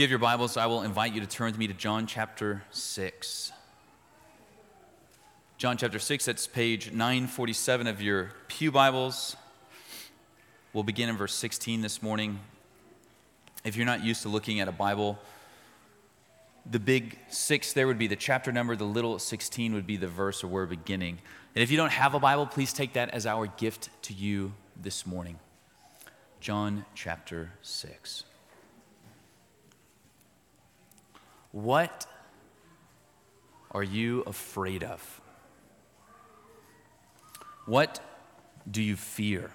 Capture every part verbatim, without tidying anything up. you have your Bibles, I will invite you to turn with me to John chapter six. John chapter six, that's page nine forty-seven of your pew Bibles. We'll begin in verse sixteen this morning. If you're not used to looking at a Bible, the big six there would be the chapter number, the little sixteen would be the verse or word beginning. And if you don't have a Bible, please take that as our gift to you this morning. John chapter six. What are you afraid of? What do you fear?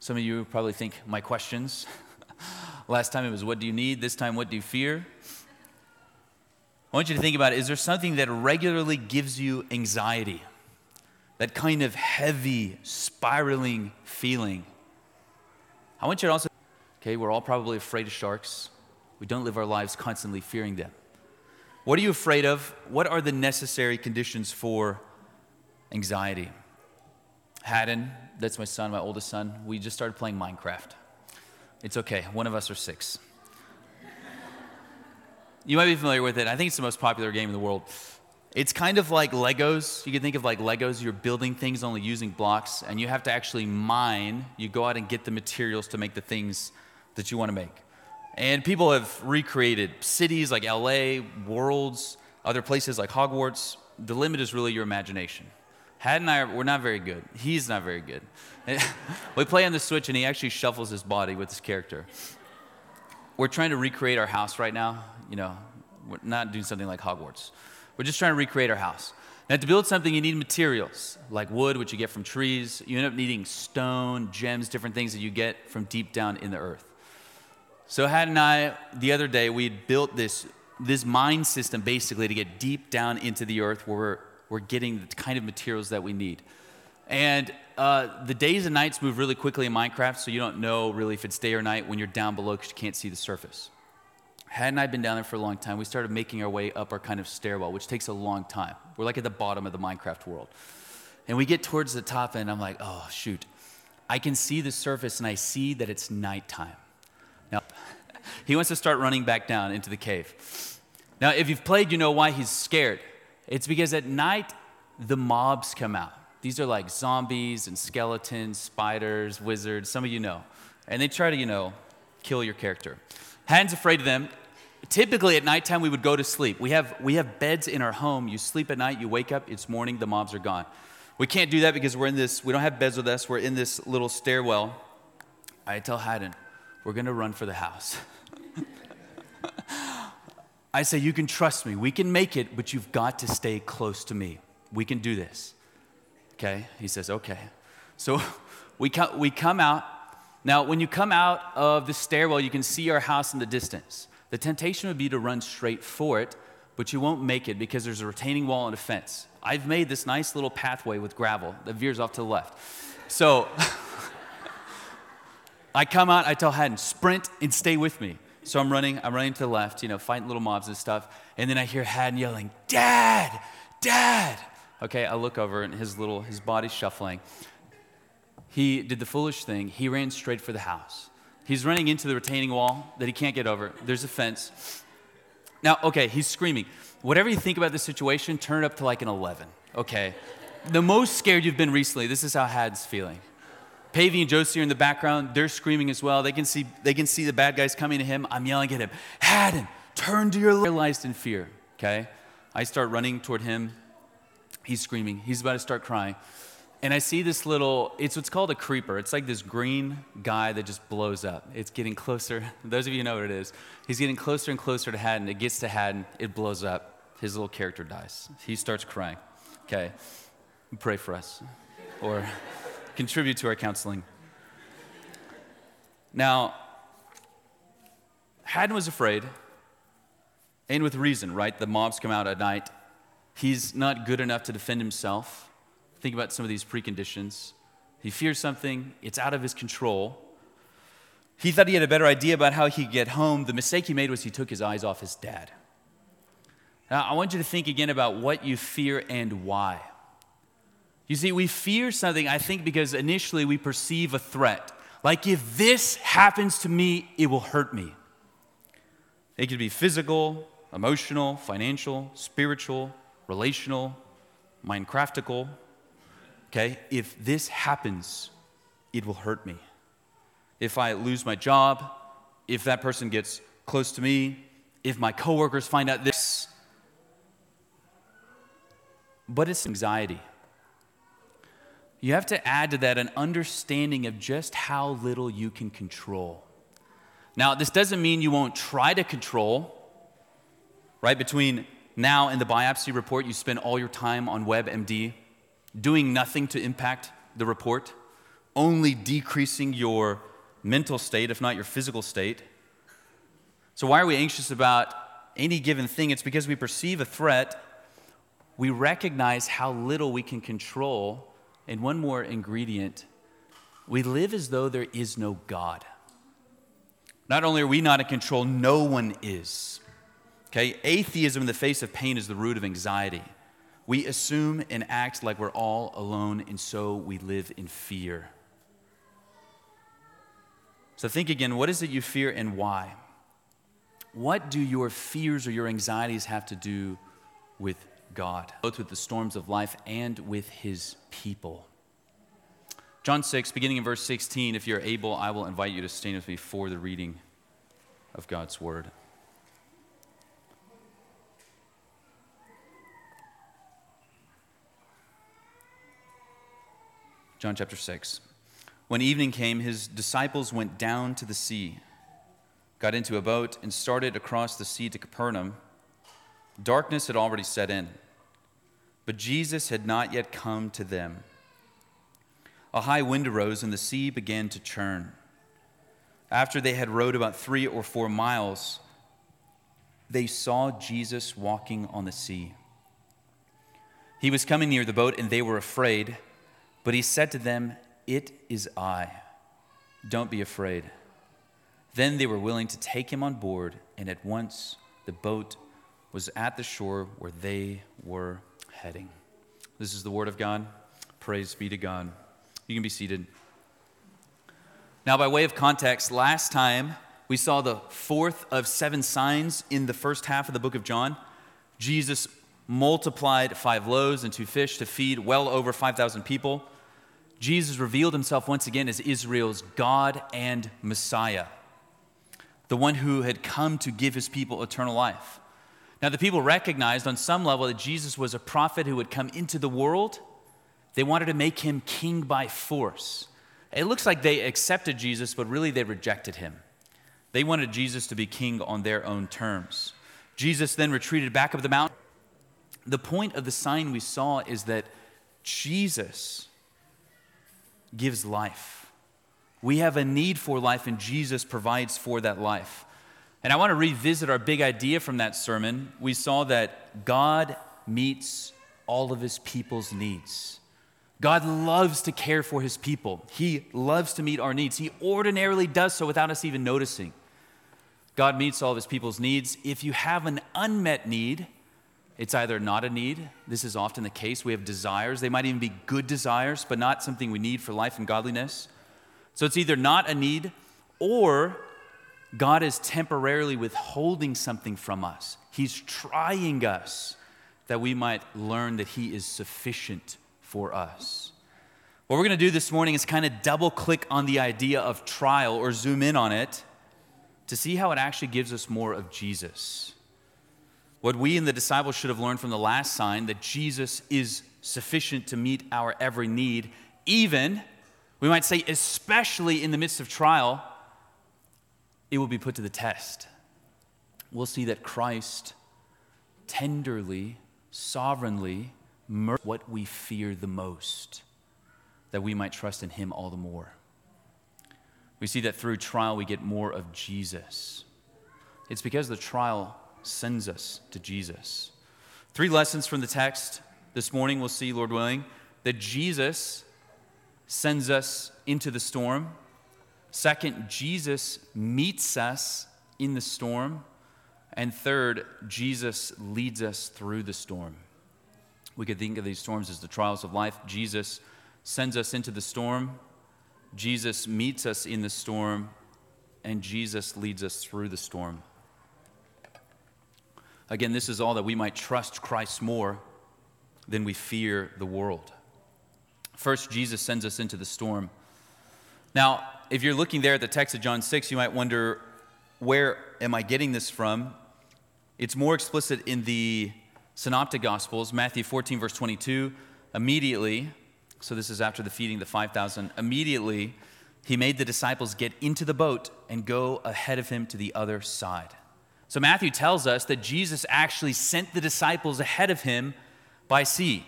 Some of you probably think my questions. Last time it was, what do you need? This time, what do you fear? I want you to think about it. Is there something that regularly gives you anxiety? That kind of heavy, spiraling feeling. I want you to also, okay, we're all probably afraid of sharks. We don't live our lives constantly fearing them. What are you afraid of? What are the necessary conditions for anxiety? Haddon, that's my son, my oldest son, we just started playing Minecraft. It's okay, one of us are six. You might be familiar with it. I think it's the most popular game in the world. It's kind of like Legos. You can think of like Legos. You're building things only using blocks, and you have to actually mine. You go out and get the materials to make the things that you want to make. And people have recreated cities like L A, worlds, other places like Hogwarts. The limit is really your imagination. Had and I, we're not very good. He's not very good. We play on the Switch, and he actually shuffles his body with his character. We're trying to recreate our house right now. You know, we're not doing something like Hogwarts. We're just trying to recreate our house. Now, to build something, you need materials, like wood, which you get from trees. You end up needing stone, gems, different things that you get from deep down in the earth. So Had and I, the other day, we had built this, this mine system, basically, to get deep down into the earth where we're We're getting the kind of materials that we need. And uh, the days and nights move really quickly in Minecraft, so you don't know really if it's day or night when you're down below because you can't see the surface. Had and I been down there for a long time, we started making our way up our kind of stairwell, which takes a long time. We're like at the bottom of the Minecraft world. And we get towards the top, and I'm like, oh, shoot. I can see the surface, and I see that it's nighttime. Now, he wants to start running back down into the cave. Now, if you've played, you know why he's scared. It's because at night, the mobs come out. These are like zombies and skeletons, spiders, wizards, some of you know. And they try to, you know, kill your character. Haddon's afraid of them. Typically at nighttime, we would go to sleep. We have we have beds in our home. You sleep at night, you wake up, it's morning, the mobs are gone. We can't do that because we're in this, we don't have beds with us. We're in this little stairwell. I tell Haddon, we're going to run for the house. I say, you can trust me. We can make it, but you've got to stay close to me. We can do this. Okay? He says, okay. So we come, we come out. Now, when you come out of the stairwell, you can see our house in the distance. The temptation would be to run straight for it, but you won't make it because there's a retaining wall and a fence. I've made this nice little pathway with gravel that veers off to the left. So I come out. I tell Haddon, sprint and stay with me. So I'm running, I'm running to the left, you know, fighting little mobs and stuff. And then I hear Haddon yelling, Dad, Dad. Okay, I look over and his little, his body's shuffling. He did the foolish thing. He ran straight for the house. He's running into the retaining wall that he can't get over. There's a fence. Now, okay, he's screaming. Whatever you think about this situation, turn it up to like an eleven, okay? The most scared you've been recently, this is how Haddon's feeling. Pavey and Josie are in the background. They're screaming as well. They can see they can see the bad guys coming to him. I'm yelling at him, Haddon, turn to your left. Paralyzed in fear, okay? I start running toward him. He's screaming. He's about to start crying. And I see this little, it's what's called a creeper. It's like this green guy that just blows up. It's getting closer. Those of you know what it is. He's getting closer and closer to Haddon. It gets to Haddon. It blows up. His little character dies. He starts crying, okay? Pray for us. Or contribute to our counseling. Now, Haddon was afraid, and with reason, right? The mobs come out at night. He's not good enough to defend himself. Think about some of these preconditions. He fears something. It's out of his control. He thought he had a better idea about how he could get home. The mistake he made was he took his eyes off his dad. Now, I want you to think again about what you fear and why. You see, we fear something, I think, because initially we perceive a threat. Like, if this happens to me, it will hurt me. It could be physical, emotional, financial, spiritual, relational, Minecraftical. Okay? If this happens, it will hurt me. If I lose my job, if that person gets close to me, if my coworkers find out this. But it's anxiety. You have to add to that an understanding of just how little you can control. Now, this doesn't mean you won't try to control, right? Between now and the biopsy report, you spend all your time on WebMD, doing nothing to impact the report, only decreasing your mental state, if not your physical state. So why are we anxious about any given thing? It's because we perceive a threat. We recognize how little we can control. And one more ingredient, we live as though there is no God. Not only are we not in control, no one is. Okay? Atheism in the face of pain is the root of anxiety. We assume and act like we're all alone, and so we live in fear. So think again, what is it you fear and why? What do your fears or your anxieties have to do with God, both with the storms of life and with his people? John six, beginning in verse sixteen, if you're able, I will invite you to stand with me for the reading of God's word. John chapter six. When evening came, his disciples went down to the sea, got into a boat, and started across the sea to Capernaum. Darkness had already set in, but Jesus had not yet come to them. A high wind arose, and the sea began to churn. After they had rowed about three or four miles, they saw Jesus walking on the sea. He was coming near the boat, and they were afraid, but he said to them, "It is I. Don't be afraid." Then they were willing to take him on board, and at once the boat was at the shore where they were heading. This is the word of God. Praise be to God. You can be seated. Now, by way of context, last time we saw the fourth of seven signs in the first half of the book of John. Jesus multiplied five loaves and two fish to feed well over five thousand people. Jesus revealed himself once again as Israel's God and Messiah, the one who had come to give his people eternal life. Now, the people recognized on some level that Jesus was a prophet who would come into the world. They wanted to make him king by force. It looks like they accepted Jesus, but really they rejected him. They wanted Jesus to be king on their own terms. Jesus then retreated back up the mountain. The point of the sign we saw is that Jesus gives life. We have a need for life, and Jesus provides for that life. And I want to revisit our big idea from that sermon. We saw that God meets all of his people's needs. God loves to care for his people. He loves to meet our needs. He ordinarily does so without us even noticing. God meets all of his people's needs. If you have an unmet need, it's either not a need. This is often the case. We have desires. They might even be good desires, but not something we need for life and godliness. So it's either not a need, or God is temporarily withholding something from us. He's trying us that we might learn that he is sufficient for us. What we're going to do this morning is kind of double click on the idea of trial, or zoom in on it, to see how it actually gives us more of Jesus. What we and the disciples should have learned from the last sign, that Jesus is sufficient to meet our every need, even, we might say, especially in the midst of trial. It will be put to the test. We'll see that Christ tenderly, sovereignly, mercies what we fear the most, that we might trust in him all the more. We see that through trial we get more of Jesus. It's because the trial sends us to Jesus. Three lessons from the text this morning. We'll see, Lord willing, that Jesus sends us into the storm. Second, Jesus meets us in the storm. And third, Jesus leads us through the storm. We could think of these storms as the trials of life. Jesus sends us into the storm. Jesus meets us in the storm. And Jesus leads us through the storm. Again, this is all that we might trust Christ more than we fear the world. First, Jesus sends us into the storm. Now, if you're looking there at the text of John six, you might wonder, where am I getting this from? It's more explicit in the Synoptic Gospels, Matthew fourteen, verse twenty-two. Immediately, so this is after the feeding of the five thousand, immediately he made the disciples get into the boat and go ahead of him to the other side. So Matthew tells us that Jesus actually sent the disciples ahead of him by sea.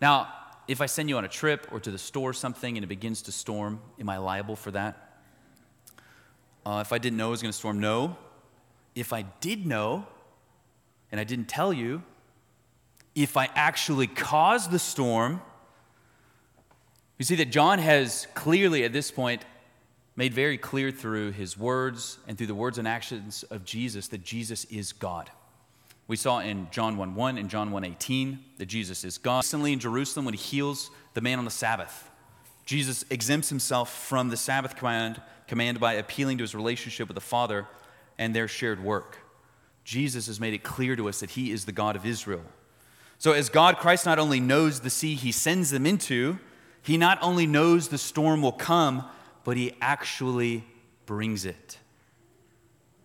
Now, if I send you on a trip or to the store or something and it begins to storm, am I liable for that? Uh, if I didn't know it was going to storm, no. If I did know and I didn't tell you, if I actually caused the storm, you see that John has clearly at this point made very clear through his words and through the words and actions of Jesus that Jesus is God. We saw in John one one and John one eighteen that Jesus is God. Recently in Jerusalem when he heals the man on the Sabbath, Jesus exempts himself from the Sabbath command, command by appealing to his relationship with the Father and their shared work. Jesus has made it clear to us that he is the God of Israel. So as God, Christ not only knows the sea he sends them into, he not only knows the storm will come, but he actually brings it.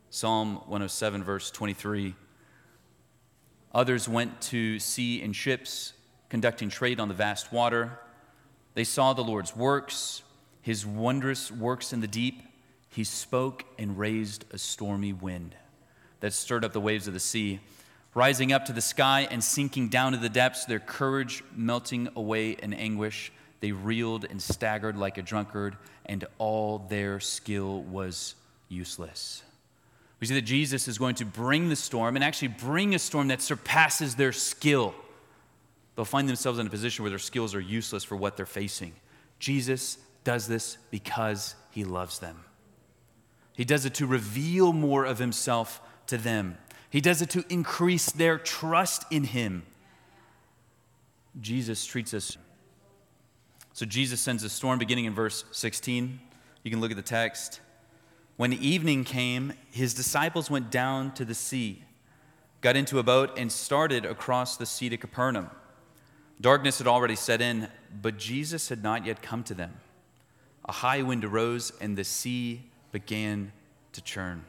Psalm one oh seven, verse twenty-three. Others went to sea in ships, conducting trade on the vast water. They saw the Lord's works, his wondrous works in the deep. He spoke and raised a stormy wind that stirred up the waves of the sea. Rising up to the sky and sinking down to the depths, their courage melting away in anguish. They reeled and staggered like a drunkard, and all their skill was useless. We see that Jesus is going to bring the storm and actually bring a storm that surpasses their skill. They'll find themselves in a position where their skills are useless for what they're facing. Jesus does this because he loves them. He does it to reveal more of himself to them. He does it to increase their trust in him. Jesus treats us. So Jesus sends a storm beginning in verse sixteen. You can look at the text. When evening came, his disciples went down to the sea, got into a boat, and started across the sea to Capernaum. Darkness had already set in, but Jesus had not yet come to them. A high wind arose, and the sea began to churn.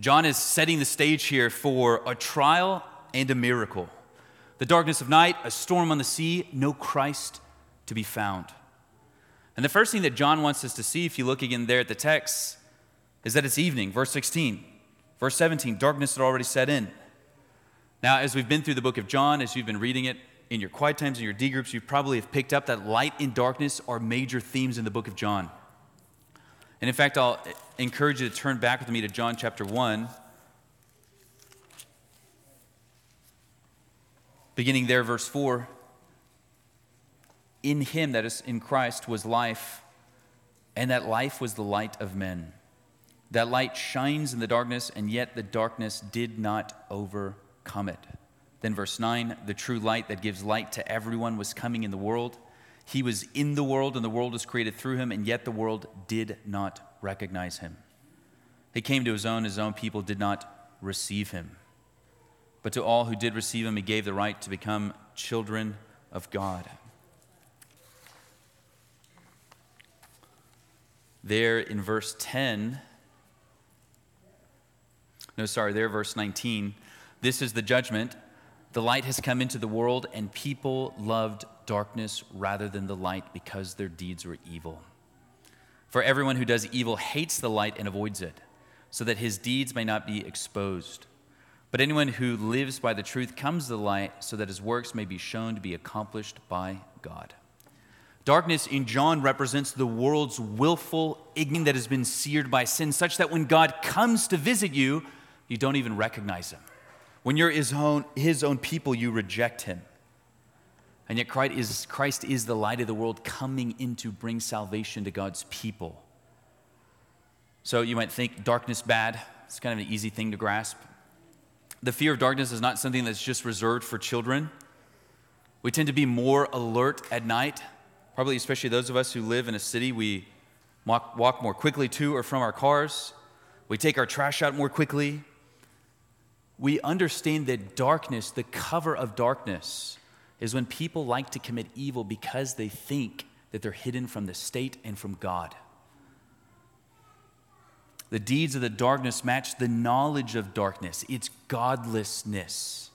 John is setting the stage here for a trial and a miracle. The darkness of night, a storm on the sea, no Christ to be found. And the first thing that John wants us to see, if you look again there at the text, is that it's evening, verse sixteen. Verse seventeen, darkness had already set in. Now, as we've been through the book of John, as you've been reading it in your quiet times, in your D groups, you probably have picked up that light and darkness are major themes in the book of John. And in fact, I'll encourage you to turn back with me to John chapter one, beginning there, verse four. In him, that is, in Christ, was life, and that life was the light of men. That light shines in the darkness, and yet the darkness did not overcome it. Then verse nine, the true light that gives light to everyone was coming in the world. He was in the world, and the world was created through him, and yet the world did not recognize him. He came to his own, his own people did not receive him. But to all who did receive him, he gave the right to become children of God. There in verse ten, no, sorry, there verse nineteen, this is the judgment. The light has come into the world, and people loved darkness rather than the light because their deeds were evil. For everyone who does evil hates the light and avoids it, so that his deeds may not be exposed. But anyone who lives by the truth comes to the light, so that his works may be shown to be accomplished by God. Darkness in John represents the world's willful ignorance that has been seared by sin, such that when God comes to visit you, you don't even recognize him. When you're his own, his own people, you reject him. And yet Christ is, Christ is the light of the world coming in to bring salvation to God's people. So you might think darkness bad. It's kind of an easy thing to grasp. The fear of darkness is not something that's just reserved for children. We tend to be more alert at night. Probably especially those of us who live in a city, we walk more quickly to or from our cars. We take our trash out more quickly. we understand that darkness, the cover of darkness, is when people like to commit evil because they think that they're hidden from the state and from God. The deeds of the darkness match the knowledge of darkness. It's godlessness.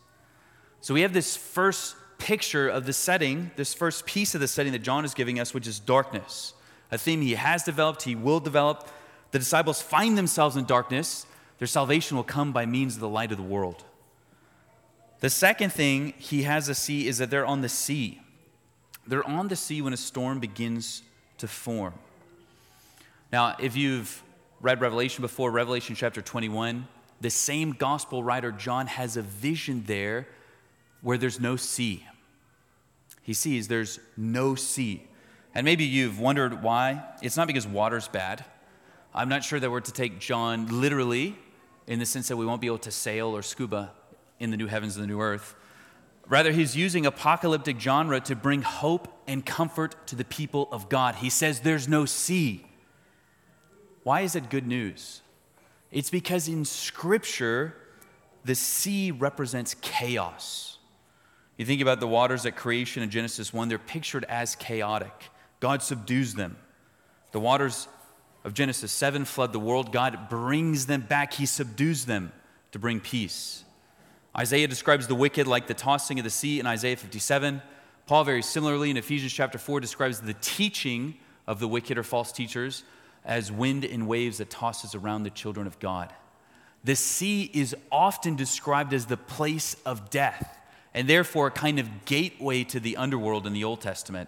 So we have this first picture of the setting, this first piece of the setting that John is giving us, which is darkness, a theme he has developed, he will develop. The disciples find themselves in darkness. Their salvation will come by means of the light of the world. The second thing he has us see is that they're on the sea. They're on the sea when a storm begins to form. Now, if you've read Revelation before, Revelation chapter twenty-one, the same gospel writer, John, has a vision there where there's no sea. He sees there's no sea. And maybe you've wondered why. It's not because water's bad. I'm not sure that we're to take John literally in the sense that we won't be able to sail or scuba in the new heavens and the new earth. Rather, he's using apocalyptic genre to bring hope and comfort to the people of God. He says there's no sea. Why is it good news? It's because in Scripture, the sea represents chaos. You think about the waters at creation in Genesis one, they're pictured as chaotic. God subdues them. The waters of Genesis seven flood the world. God brings them back. He subdues them to bring peace. Isaiah describes the wicked like the tossing of the sea in Isaiah fifty-seven. Paul, very similarly, in Ephesians chapter four, describes the teaching of the wicked or false teachers as wind and waves that tosses around the children of God. The sea is often described as the place of death, and therefore a kind of gateway to the underworld in the Old Testament.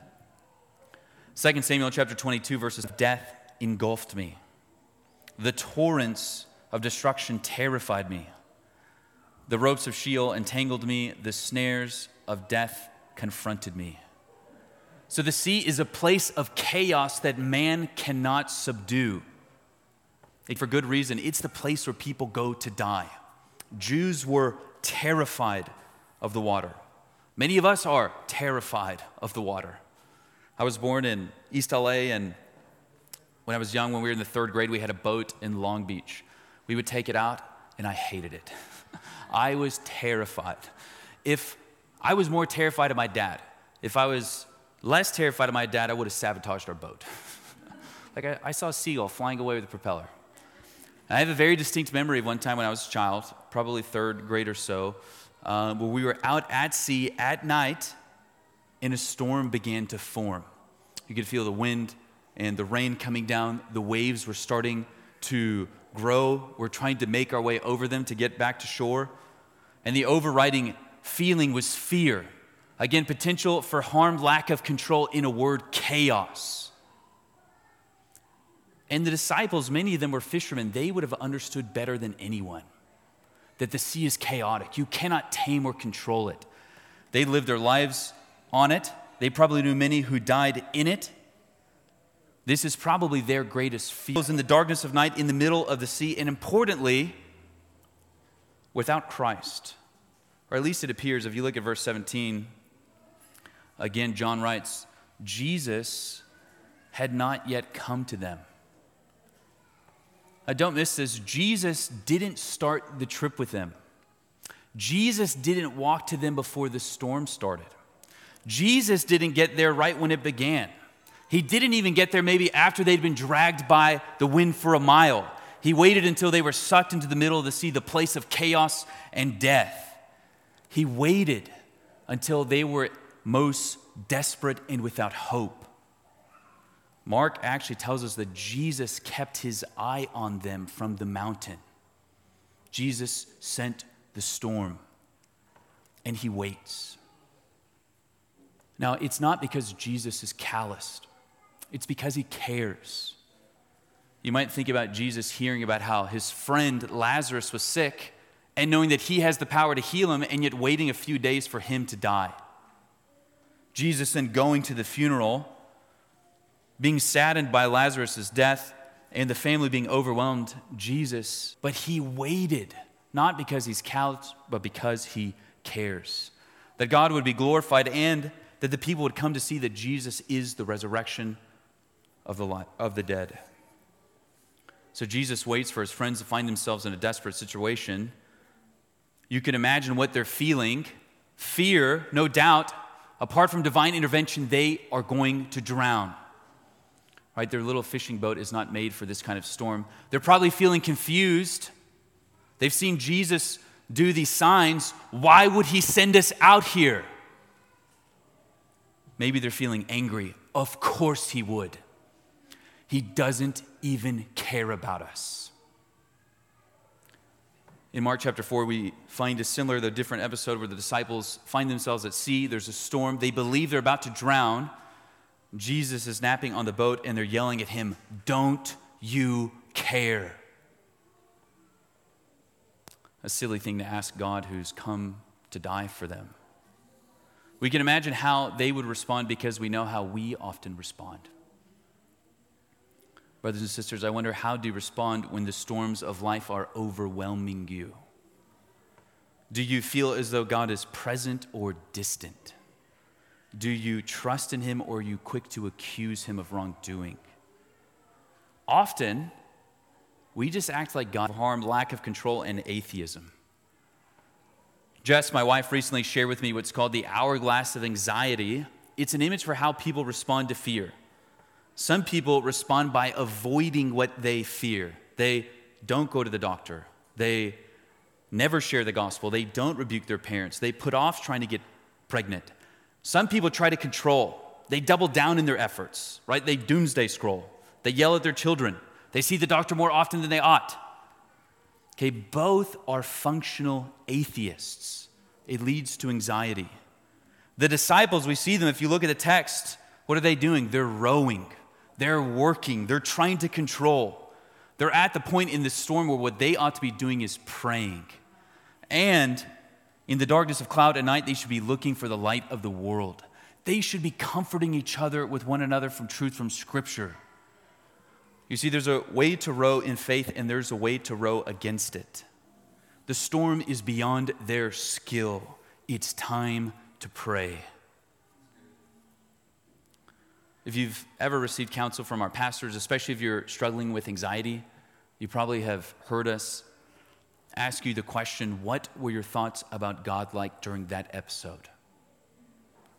Second Samuel chapter twenty-two, verses, death engulfed me. The torrents of destruction terrified me. The ropes of Sheol entangled me. The snares of death confronted me. So the sea is a place of chaos that man cannot subdue. And for good reason, it's the place where people go to die. Jews were terrified of the water. Many of us are terrified of the water. I was born in East L A, and when I was young, when we were in the third grade, we had a boat in Long Beach. We would take it out, and I hated it. I was terrified. If I was more terrified of my dad, if I was less terrified of my dad, I would have sabotaged our boat. Like I, I saw a seagull flying away with a propeller. And I have a very distinct memory of one time when I was a child, probably third grade or so, um, where we were out at sea at night, and a storm began to form. You could feel the wind and the rain coming down. The waves were starting to grow. We're trying to make our way over them to get back to shore. And the overriding feeling was fear. Again, potential for harm, lack of control, in a word, chaos. And the disciples, many of them were fishermen. They would have understood better than anyone that the sea is chaotic. You cannot tame or control it. They lived their lives on it. They probably knew many who died in it. This is probably their greatest fear. In the darkness of night, in the middle of the sea, and importantly, without Christ. Or at least it appears, if you look at verse seventeen, again, John writes, Jesus had not yet come to them. Now, don't miss this. Jesus didn't start the trip with them. Jesus didn't walk to them before the storm started. Jesus didn't get there right when it began. He didn't even get there maybe after they'd been dragged by the wind for a mile. He waited until they were sucked into the middle of the sea, the place of chaos and death. He waited until they were most desperate and without hope. Mark actually tells us that Jesus kept his eye on them from the mountain. Jesus sent the storm, and he waits. Now, it's not because Jesus is calloused. It's because he cares. You might think about Jesus hearing about how his friend Lazarus was sick and knowing that he has the power to heal him and yet waiting a few days for him to die. Jesus then going to the funeral, being saddened by Lazarus' death and the family being overwhelmed, Jesus, but he waited, not because he's calloused, but because he cares. That God would be glorified and that the people would come to see that Jesus is the resurrection of the li- of the dead. So Jesus waits for his friends to find themselves in a desperate situation, You can imagine what they're feeling. Fear, no doubt. Apart from divine intervention, they are going to drown. Right? Their little fishing boat is not made for this kind of storm. They're probably feeling confused. They've seen Jesus do these signs. Why would he send us out here? Maybe they're feeling angry. Of course he would. He doesn't even care about us. In Mark chapter four, we find a similar, though different episode where the disciples find themselves at sea. There's a storm. They believe they're about to drown. Jesus is napping on the boat, and they're yelling at him, "Don't you care?" A silly thing to ask God who's come to die for them. We can imagine how they would respond because we know how we often respond. Brothers and sisters, I wonder, how do you respond when the storms of life are overwhelming you? Do you feel as though God is present or distant? Do you trust in him, or are you quick to accuse him of wrongdoing? Often, we just act like God harm, lack of control, and atheism. Jess, my wife, recently shared with me what's called the hourglass of anxiety. It's an image for how people respond to fear. Some people respond by avoiding what they fear. They don't go to the doctor. They never share the gospel. They don't rebuke their parents. They put off trying to get pregnant. Some people try to control. They double down in their efforts, right? They doomsday scroll. They yell at their children. They see the doctor more often than they ought. Okay, both are functional atheists. It leads to anxiety. The disciples, we see them, if you look at the text, what are they doing? They're rowing. They're working. They're trying to control. They're at the point in the storm where what they ought to be doing is praying. And in the darkness of cloud at night, they should be looking for the light of the world. They should be comforting each other with one another from truth from Scripture. You see, there's a way to row in faith, and there's a way to row against it. The storm is beyond their skill. It's time to pray. If you've ever received counsel from our pastors, especially if you're struggling with anxiety, you probably have heard us ask you the question, what were your thoughts about God like during that episode?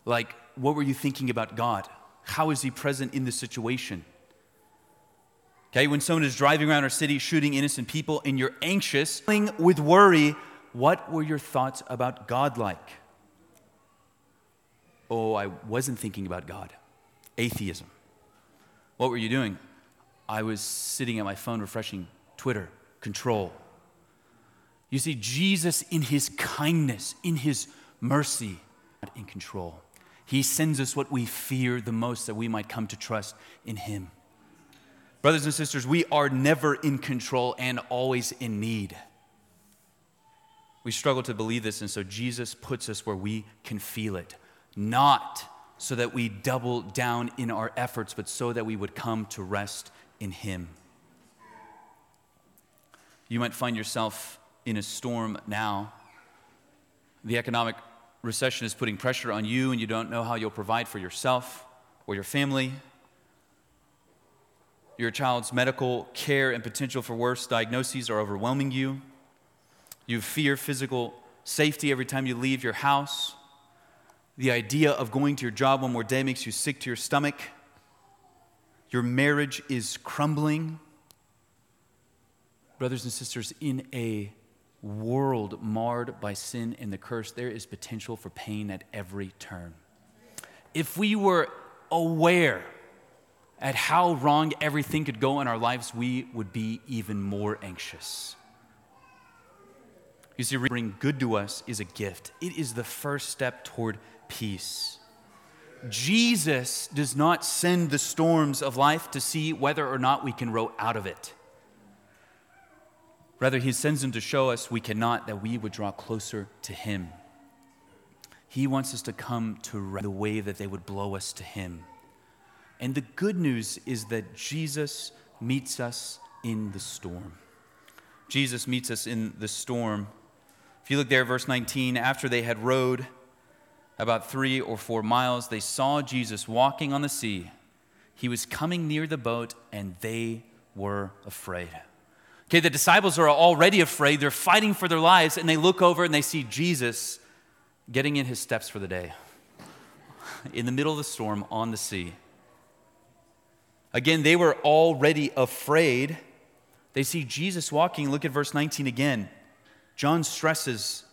Like, what were you thinking about God? How is he present in the situation? Okay, when someone is driving around our city shooting innocent people and you're anxious, with worry, what were your thoughts about God like? Oh, I wasn't thinking about God. Atheism. What were you doing? I was sitting at my phone refreshing Twitter. Control. You see, Jesus in his kindness, in his mercy, not in control. He sends us what we fear the most that we might come to trust in him. Brothers and sisters, we are never in control and always in need. We struggle to believe this, and so Jesus puts us where we can feel it. Not so that we double down in our efforts, but so that we would come to rest in him. You might find yourself in a storm now. The economic recession is putting pressure on you, and you don't know how you'll provide for yourself or your family. Your child's medical care and potential for worse diagnoses are overwhelming you. You fear physical safety every time you leave your house. The idea of going to your job one more day makes you sick to your stomach. Your marriage is crumbling. Brothers and sisters, in a world marred by sin and the curse, there is potential for pain at every turn. If we were aware at how wrong everything could go in our lives, we would be even more anxious. You see, bringing good to us is a gift. It is the first step toward peace. Jesus does not send the storms of life to see whether or not we can row out of it. Rather, he sends them to show us we cannot, that we would draw closer to him. He wants us to come to the way that they would blow us to him. And the good news is that Jesus meets us in the storm. Jesus meets us in the storm. If you look there, verse nineteen, after they had rowed about three or four miles, they saw Jesus walking on the sea. He was coming near the boat, and they were afraid. Okay, the disciples are already afraid. They're fighting for their lives, and they look over and they see Jesus getting in his steps for the day in the middle of the storm on the sea. Again, they were already afraid. They see Jesus walking. Look at verse nineteen again. John stresses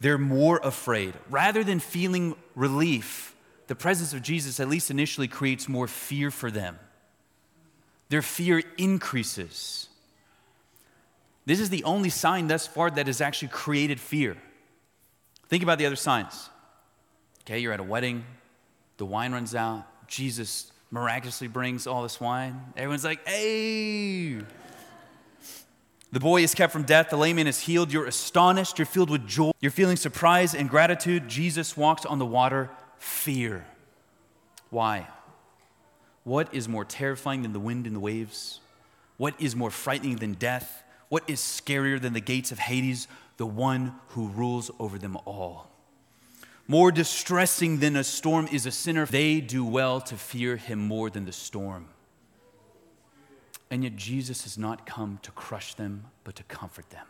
they're more afraid. Rather than feeling relief, the presence of Jesus, at least initially, creates more fear for them. Their fear increases. This is the only sign thus far that has actually created fear. Think about the other signs. Okay, you're at a wedding, the wine runs out, Jesus miraculously brings all this wine. Everyone's like, hey! The boy is kept from death, the lame man is healed, you're astonished, you're filled with joy, you're feeling surprise and gratitude. Jesus walks on the water, fear. Why? What is more terrifying than the wind and the waves? What is more frightening than death? What is scarier than the gates of Hades? The one who rules over them all. More distressing than a storm is a sinner. They do well to fear him more than the storm. And yet Jesus has not come to crush them, but to comfort them.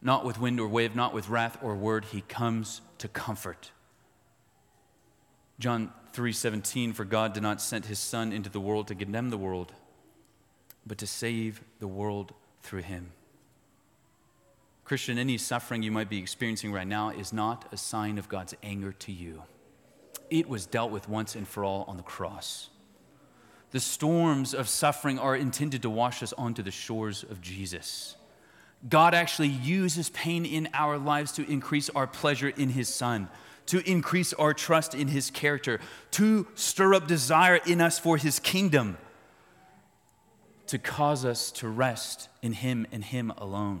Not with wind or wave, not with wrath or word. He comes to comfort. John three seventeen, for God did not send his Son into the world to condemn the world, but to save the world through him. Christian, any suffering you might be experiencing right now is not a sign of God's anger to you. It was dealt with once and for all on the cross. The storms of suffering are intended to wash us onto the shores of Jesus. God actually uses pain in our lives to increase our pleasure in his Son, to increase our trust in his character, to stir up desire in us for his kingdom, to cause us to rest in him and him alone.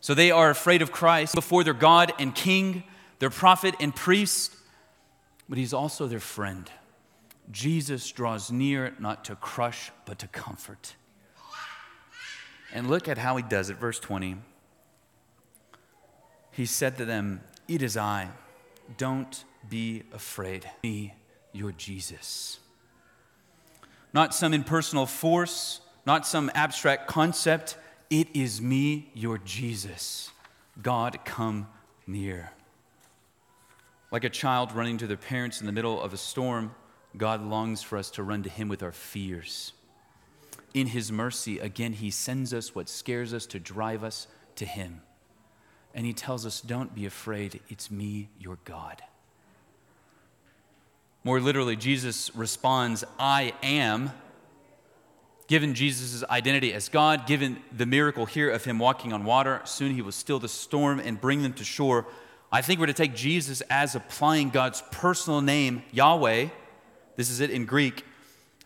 So they are afraid of Christ before their God and King, their prophet and priest, but he's also their friend. Jesus draws near not to crush, but to comfort. And look at how he does it. Verse twenty, he said to them, "It is I, don't be afraid. Me, your Jesus." Not some impersonal force, not some abstract concept. It is me, your Jesus. God, come near. Like a child running to their parents in the middle of a storm, God longs for us to run to him with our fears. In his mercy, again, he sends us what scares us to drive us to him. And he tells us, don't be afraid, it's me, your God. More literally, Jesus responds, I am. Given Jesus' identity as God, given the miracle here of him walking on water, soon he will still the storm and bring them to shore. I think we're to take Jesus as applying God's personal name, Yahweh. This is it in Greek.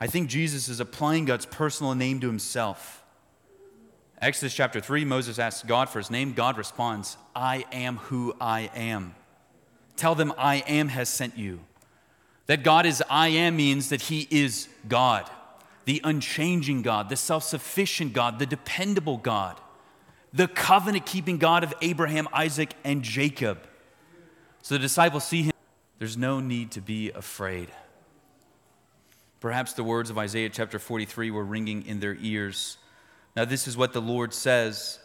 I think Jesus is applying God's personal name to himself. Exodus chapter three, Moses asks God for his name. God responds, I am who I am. Tell them I am has sent you. That God is I am means that he is God, the unchanging God, the self-sufficient God, the dependable God, the covenant-keeping God of Abraham, Isaac, and Jacob. So the disciples see him. There's no need to be afraid. Perhaps the words of Isaiah chapter forty-three were ringing in their ears. Now this is what the Lord says,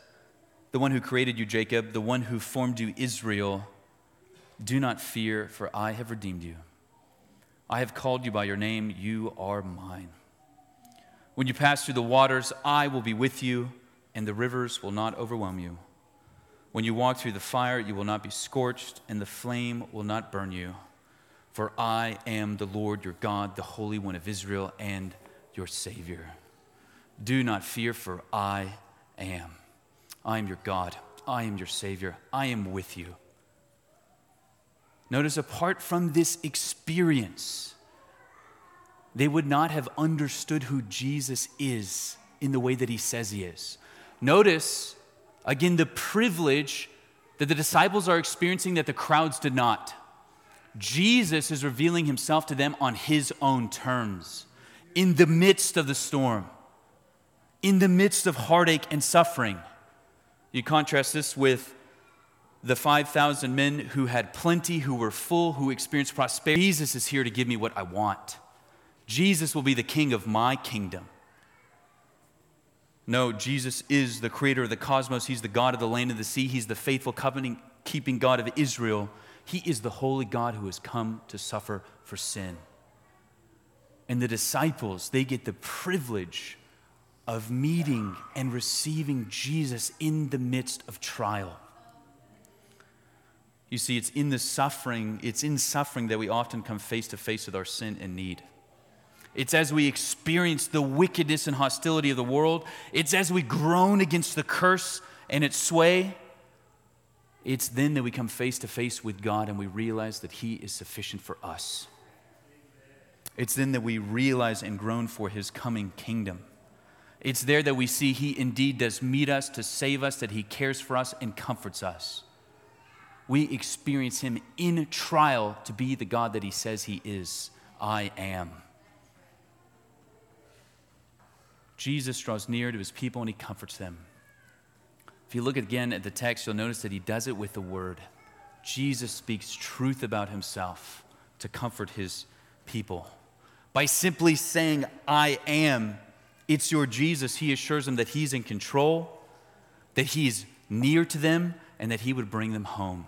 the one who created you, Jacob, the one who formed you, Israel, do not fear, for I have redeemed you. I have called you by your name, you are mine. When you pass through the waters, I will be with you, and the rivers will not overwhelm you. When you walk through the fire, you will not be scorched, and the flame will not burn you. For I am the Lord your God, the Holy One of Israel, and your Savior. Do not fear, for I am. I am your God. I am your Savior. I am with you. Notice, apart from this experience, they would not have understood who Jesus is in the way that he says he is. Notice, again, the privilege that the disciples are experiencing that the crowds did not. Jesus is revealing himself to them on his own terms, in the midst of the storm. In the midst of heartache and suffering. You contrast this with the five thousand men who had plenty, who were full, who experienced prosperity. Jesus is here to give me what I want. Jesus will be the king of my kingdom. No, Jesus is the creator of the cosmos. He's the God of the land and the sea. He's the faithful covenant-keeping God of Israel. He is the holy God who has come to suffer for sin. And the disciples, they get the privilege of meeting and receiving Jesus in the midst of trial. You see, it's in the suffering, it's in suffering that we often come face to face with our sin and need. It's as we experience the wickedness and hostility of the world. It's as we groan against the curse and its sway. It's then that we come face to face with God and we realize that He is sufficient for us. It's then that we realize and groan for His coming kingdom. It's there that we see He indeed does meet us to save us, that He cares for us and comforts us. We experience Him in trial to be the God that He says He is. I am. Jesus draws near to His people and He comforts them. If you look again at the text, you'll notice that He does it with the Word. Jesus speaks truth about Himself to comfort His people. By simply saying, I am, it's your Jesus. He assures them that He's in control, that He's near to them, and that He would bring them home.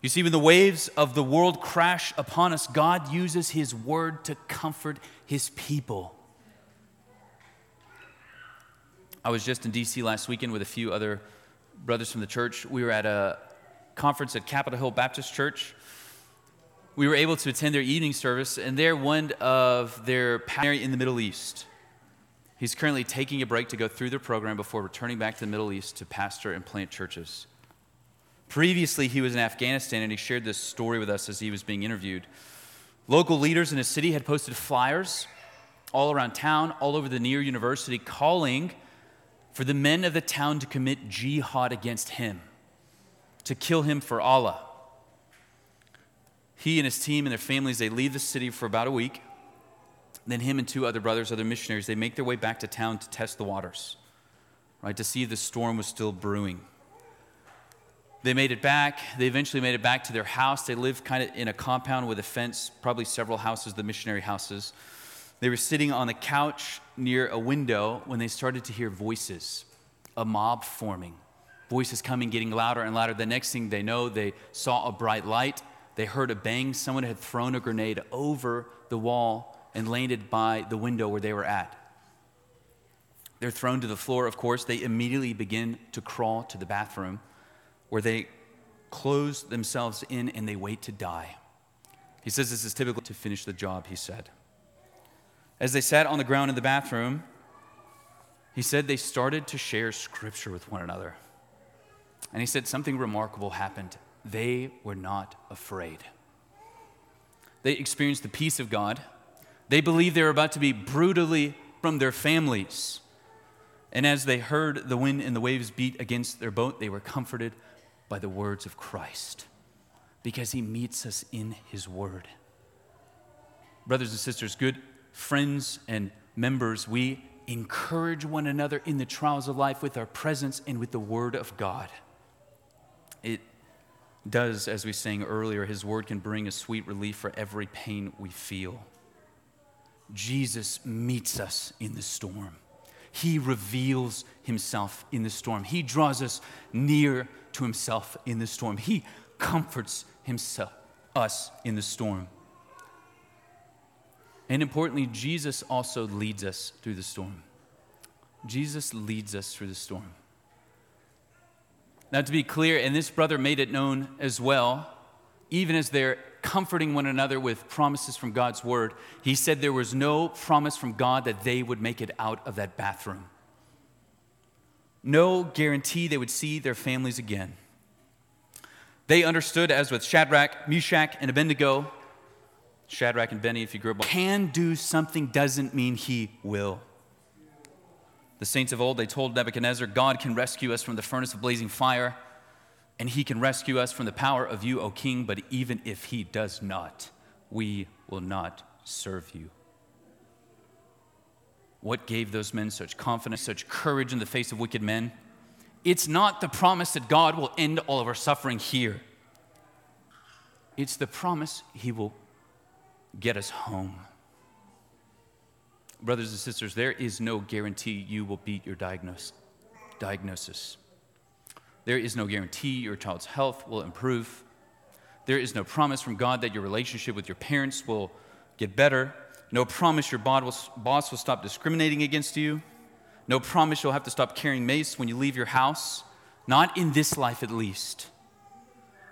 You see, when the waves of the world crash upon us, God uses His Word to comfort His people. I was just in D C last weekend with a few other brothers from the church. We were at a conference at Capitol Hill Baptist Church. We were able to attend their evening service, and they're one of their pastors in the Middle East. He's currently taking a break to go through their program before returning back to the Middle East to pastor and plant churches. Previously, he was in Afghanistan, and he shared this story with us as he was being interviewed. Local leaders in his city had posted flyers all around town, all over the near university, calling for the men of the town to commit jihad against him, to kill him for Allah. He and his team and their families, they leave the city for about a week. Then him and two other brothers, other missionaries, they make their way back to town to test the waters, right, to see if the storm was still brewing. They made it back. They eventually made it back to their house. They lived kind of in a compound with a fence, probably several houses, the missionary houses. They were sitting on a couch near a window when they started to hear voices, a mob forming, voices coming, getting louder and louder. The next thing they know, they saw a bright light. They heard a bang. Someone had thrown a grenade over the wall and landed by the window where they were at. They're thrown to the floor, of course. They immediately begin to crawl to the bathroom where they close themselves in and they wait to die. He says this is typical to finish the job, he said. As they sat on the ground in the bathroom, he said they started to share scripture with one another. And he said something remarkable happened. They were not afraid. They experienced the peace of God. They believed they were about to be brutally from their families. And as they heard the wind and the waves beat against their boat, they were comforted by the words of Christ, because He meets us in His Word. Brothers and sisters, good friends and members, we encourage one another in the trials of life with our presence and with the Word of God. It does, as we sang earlier, His Word can bring a sweet relief for every pain we feel. Jesus meets us in the storm. He reveals Himself in the storm. He draws us near to Himself in the storm. He comforts himself, us in the storm. And importantly, Jesus also leads us through the storm. Jesus leads us through the storm. Now, to be clear, and this brother made it known as well, even as they're comforting one another with promises from God's Word, he said there was no promise from God that they would make it out of that bathroom. No guarantee they would see their families again. They understood, as with Shadrach, Meshach, and Abednego, Shadrach and Benny, if you grew up, can do something doesn't mean He will. The saints of old, they told Nebuchadnezzar, God can rescue us from the furnace of blazing fire, and He can rescue us from the power of you, O king, but even if He does not, we will not serve you. What gave those men such confidence, such courage in the face of wicked men? It's not the promise that God will end all of our suffering here. It's the promise He will get us home. Brothers and sisters, there is no guarantee you will beat your diagnose, diagnosis. There is no guarantee your child's health will improve. There is no promise from God that your relationship with your parents will get better. No promise your boss will stop discriminating against you. No promise you'll have to stop carrying mace when you leave your house. Not in this life, at least.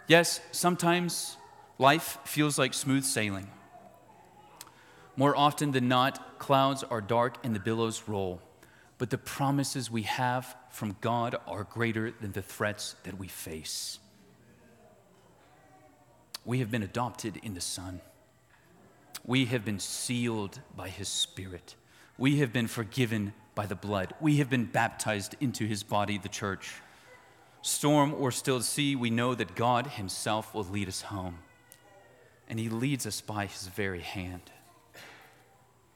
Yes, sometimes life feels like smooth sailing. More often than not, clouds are dark and the billows roll. But the promises we have from God are greater than the threats that we face. We have been adopted in the Son. We have been sealed by His Spirit. We have been forgiven by the blood. We have been baptized into His body, the church. Storm or still sea, we know that God Himself will lead us home. And He leads us by His very hand.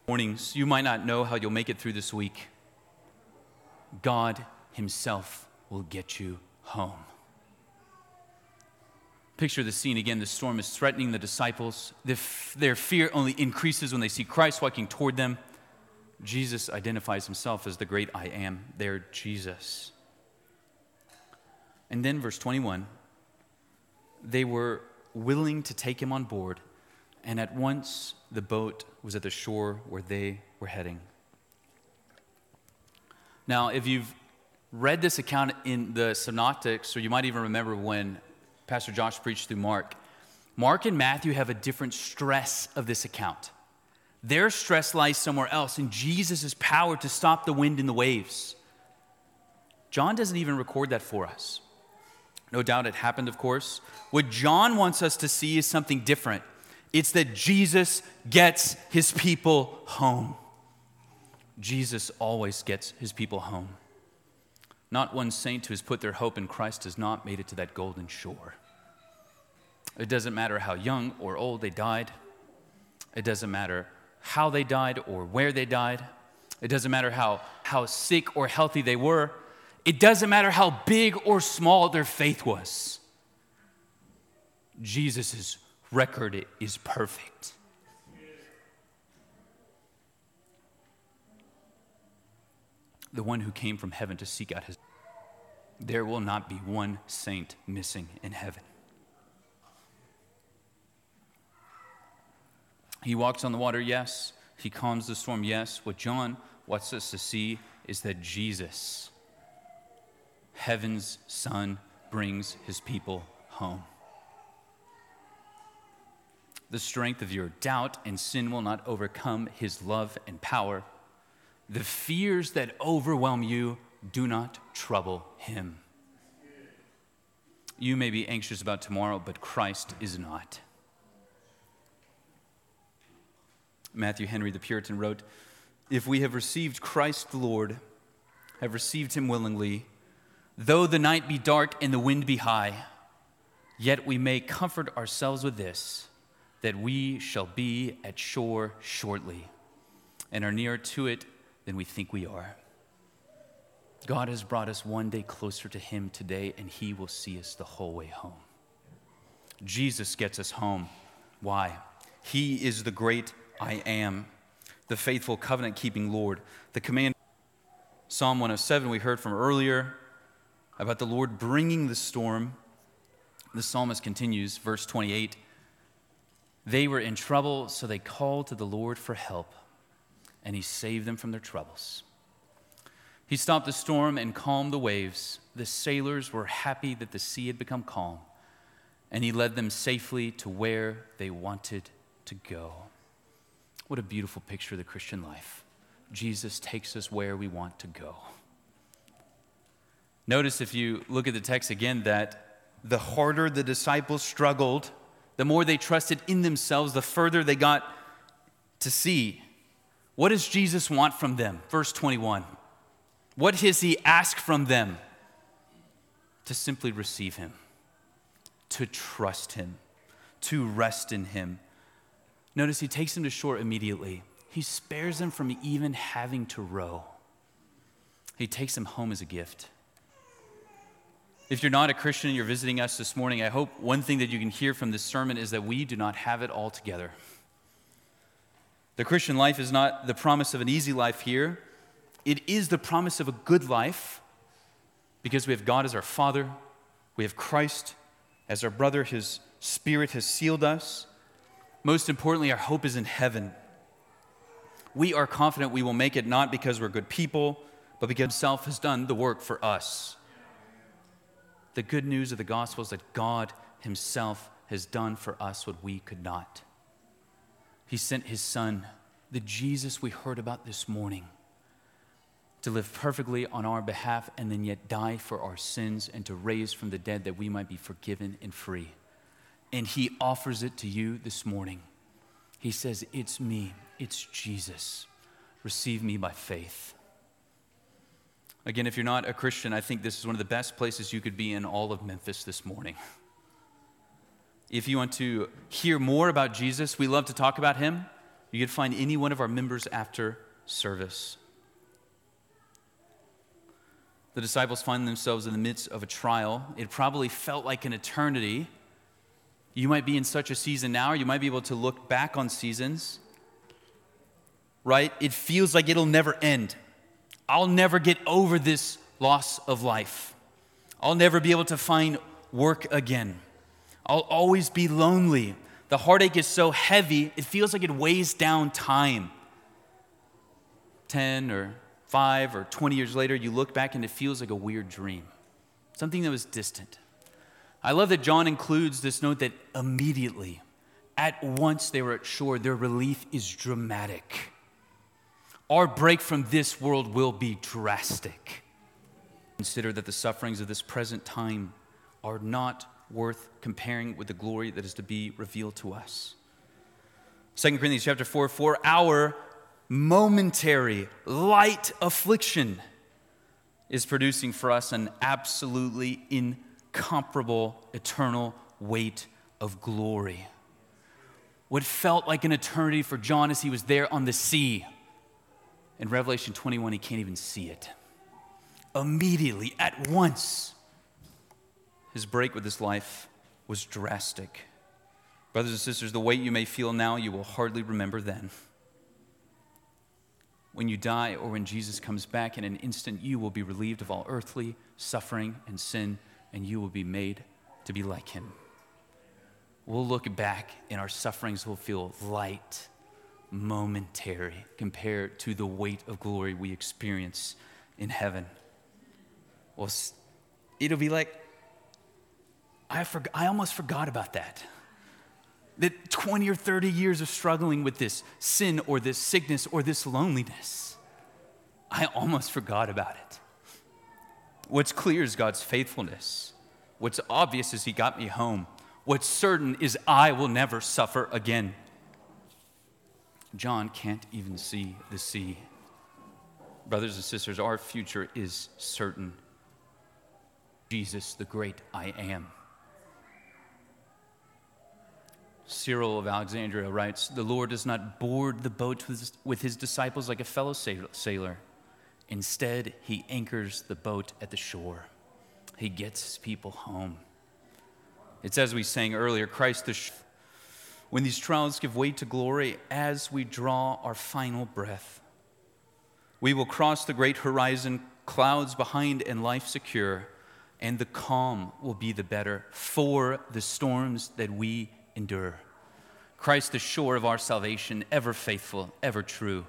Mornings, you might not know how you'll make it through this week. God Himself will get you home. Picture the scene again. The storm is threatening the disciples. The f- their fear only increases when they see Christ walking toward them. Jesus identifies Himself as the great I am, their Jesus. And then verse twenty-one, they were willing to take Him on board, and at once the boat was at the shore where they were heading. Now, if you've read this account in the Synoptics, or you might even remember when Pastor Josh preached through Mark, Mark and Matthew have a different stress of this account. Their stress lies somewhere else in Jesus' power to stop the wind and the waves. John doesn't even record that for us. No doubt it happened, of course. What John wants us to see is something different. It's that Jesus gets His people home. Jesus always gets His people home. Not one saint who has put their hope in Christ has not made it to that golden shore. It doesn't matter how young or old they died. It doesn't matter how they died or where they died. It doesn't matter how, how sick or healthy they were. It doesn't matter how big or small their faith was. Jesus' record is perfect. The one who came from heaven to seek out His. There will not be one saint missing in heaven. He walks on the water, yes. He calms the storm, yes. What John wants us to see is that Jesus, heaven's Son, brings His people home. The strength of your doubt and sin will not overcome His love and power. The fears that overwhelm you do not trouble Him. You may be anxious about tomorrow, but Christ is not. Matthew Henry, the Puritan, wrote, "If we have received Christ the Lord, have received Him willingly, though the night be dark and the wind be high, yet we may comfort ourselves with this, that we shall be at shore shortly, and are nearer to it than we think we are." God has brought us one day closer to Him today, and He will see us the whole way home. Jesus gets us home. Why? He is the great I am, the faithful covenant-keeping Lord. The command, Psalm one oh seven, we heard from earlier about the Lord bringing the storm. The psalmist continues, verse twenty-eight, "They were in trouble, so they called to the Lord for help, and He saved them from their troubles. He stopped the storm and calmed the waves. The sailors were happy that the sea had become calm, and He led them safely to where they wanted to go." What a beautiful picture of the Christian life. Jesus takes us where we want to go. Notice if you look at the text again that the harder the disciples struggled, the more they trusted in themselves, the further they got to see. What does Jesus want from them? Verse twenty-one. What does He ask from them? To simply receive Him, to trust Him, to rest in Him. Notice He takes them to shore immediately. He spares them from even having to row. He takes them home as a gift. If you're not a Christian and you're visiting us this morning, I hope one thing that you can hear from this sermon is that we do not have it all together. The Christian life is not the promise of an easy life here. It is the promise of a good life because we have God as our Father. We have Christ as our brother. His Spirit has sealed us. Most importantly, our hope is in heaven. We are confident we will make it not because we're good people, but because Himself has done the work for us. The good news of the gospel is that God Himself has done for us what we could not. He sent His Son, the Jesus we heard about this morning, to live perfectly on our behalf and then yet die for our sins and to raise from the dead that we might be forgiven and free. And He offers it to you this morning. He says, it's me, it's Jesus. Receive me by faith. Again, if you're not a Christian, I think this is one of the best places you could be in all of Memphis this morning. If you want to hear more about Jesus, we love to talk about Him. You can find any one of our members after service. The disciples find themselves in the midst of a trial. It probably felt like an eternity. You might be in such a season now, or you might be able to look back on seasons, right? It feels like it'll never end. I'll never get over this loss of life. I'll never be able to find work again. I'll always be lonely. The heartache is so heavy, it feels like it weighs down time. Ten or five or twenty years later, you look back and it feels like a weird dream, something that was distant. I love that John includes this note that immediately, at once they were at shore, their relief is dramatic. Our break from this world will be drastic. Consider that the sufferings of this present time are not worth comparing with the glory that is to be revealed to us. Second Corinthians chapter four, four, our momentary light affliction is producing for us an absolutely incomparable Comparable eternal weight of glory. What felt like an eternity for John as he was there on the sea. In Revelation twenty-one, he can't even see it. Immediately, at once, his break with this life was drastic. Brothers and sisters, the weight you may feel now, you will hardly remember then. When you die or when Jesus comes back in an instant, you will be relieved of all earthly suffering and sin, and you will be made to be like Him. We'll look back, and our sufferings will feel light, momentary, compared to the weight of glory we experience in heaven. Well, it'll be like, I forgot, I almost forgot about that. That twenty or thirty years of struggling with this sin or this sickness or this loneliness, I almost forgot about it. What's clear is God's faithfulness. What's obvious is He got me home. What's certain is I will never suffer again. John can't even see the sea. Brothers and sisters, our future is certain. Jesus, the great I am. Cyril of Alexandria writes, the Lord does not board the boats with His disciples like a fellow sailor. Instead, He anchors the boat at the shore. He gets His people home. It's as we sang earlier, Christ the sh- when these trials give way to glory, as we draw our final breath, we will cross the great horizon, clouds behind and life secure, and the calm will be the better for the storms that we endure. Christ the shore of our salvation, ever faithful, ever true.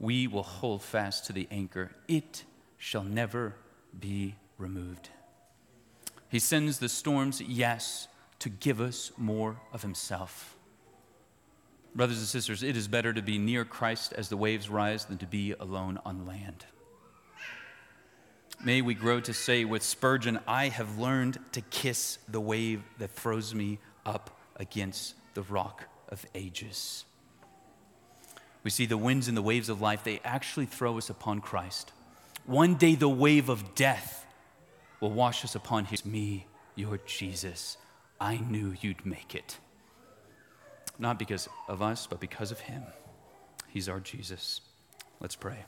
We will hold fast to the anchor. It shall never be removed. He sends the storms, yes, to give us more of Himself. Brothers and sisters, it is better to be near Christ as the waves rise than to be alone on land. May we grow to say with Spurgeon, I have learned to kiss the wave that throws me up against the rock of ages. We see the winds and the waves of life, they actually throw us upon Christ. One day the wave of death will wash us upon His me, your Jesus. I knew you'd make it. Not because of us, but because of Him. He's our Jesus. Let's pray.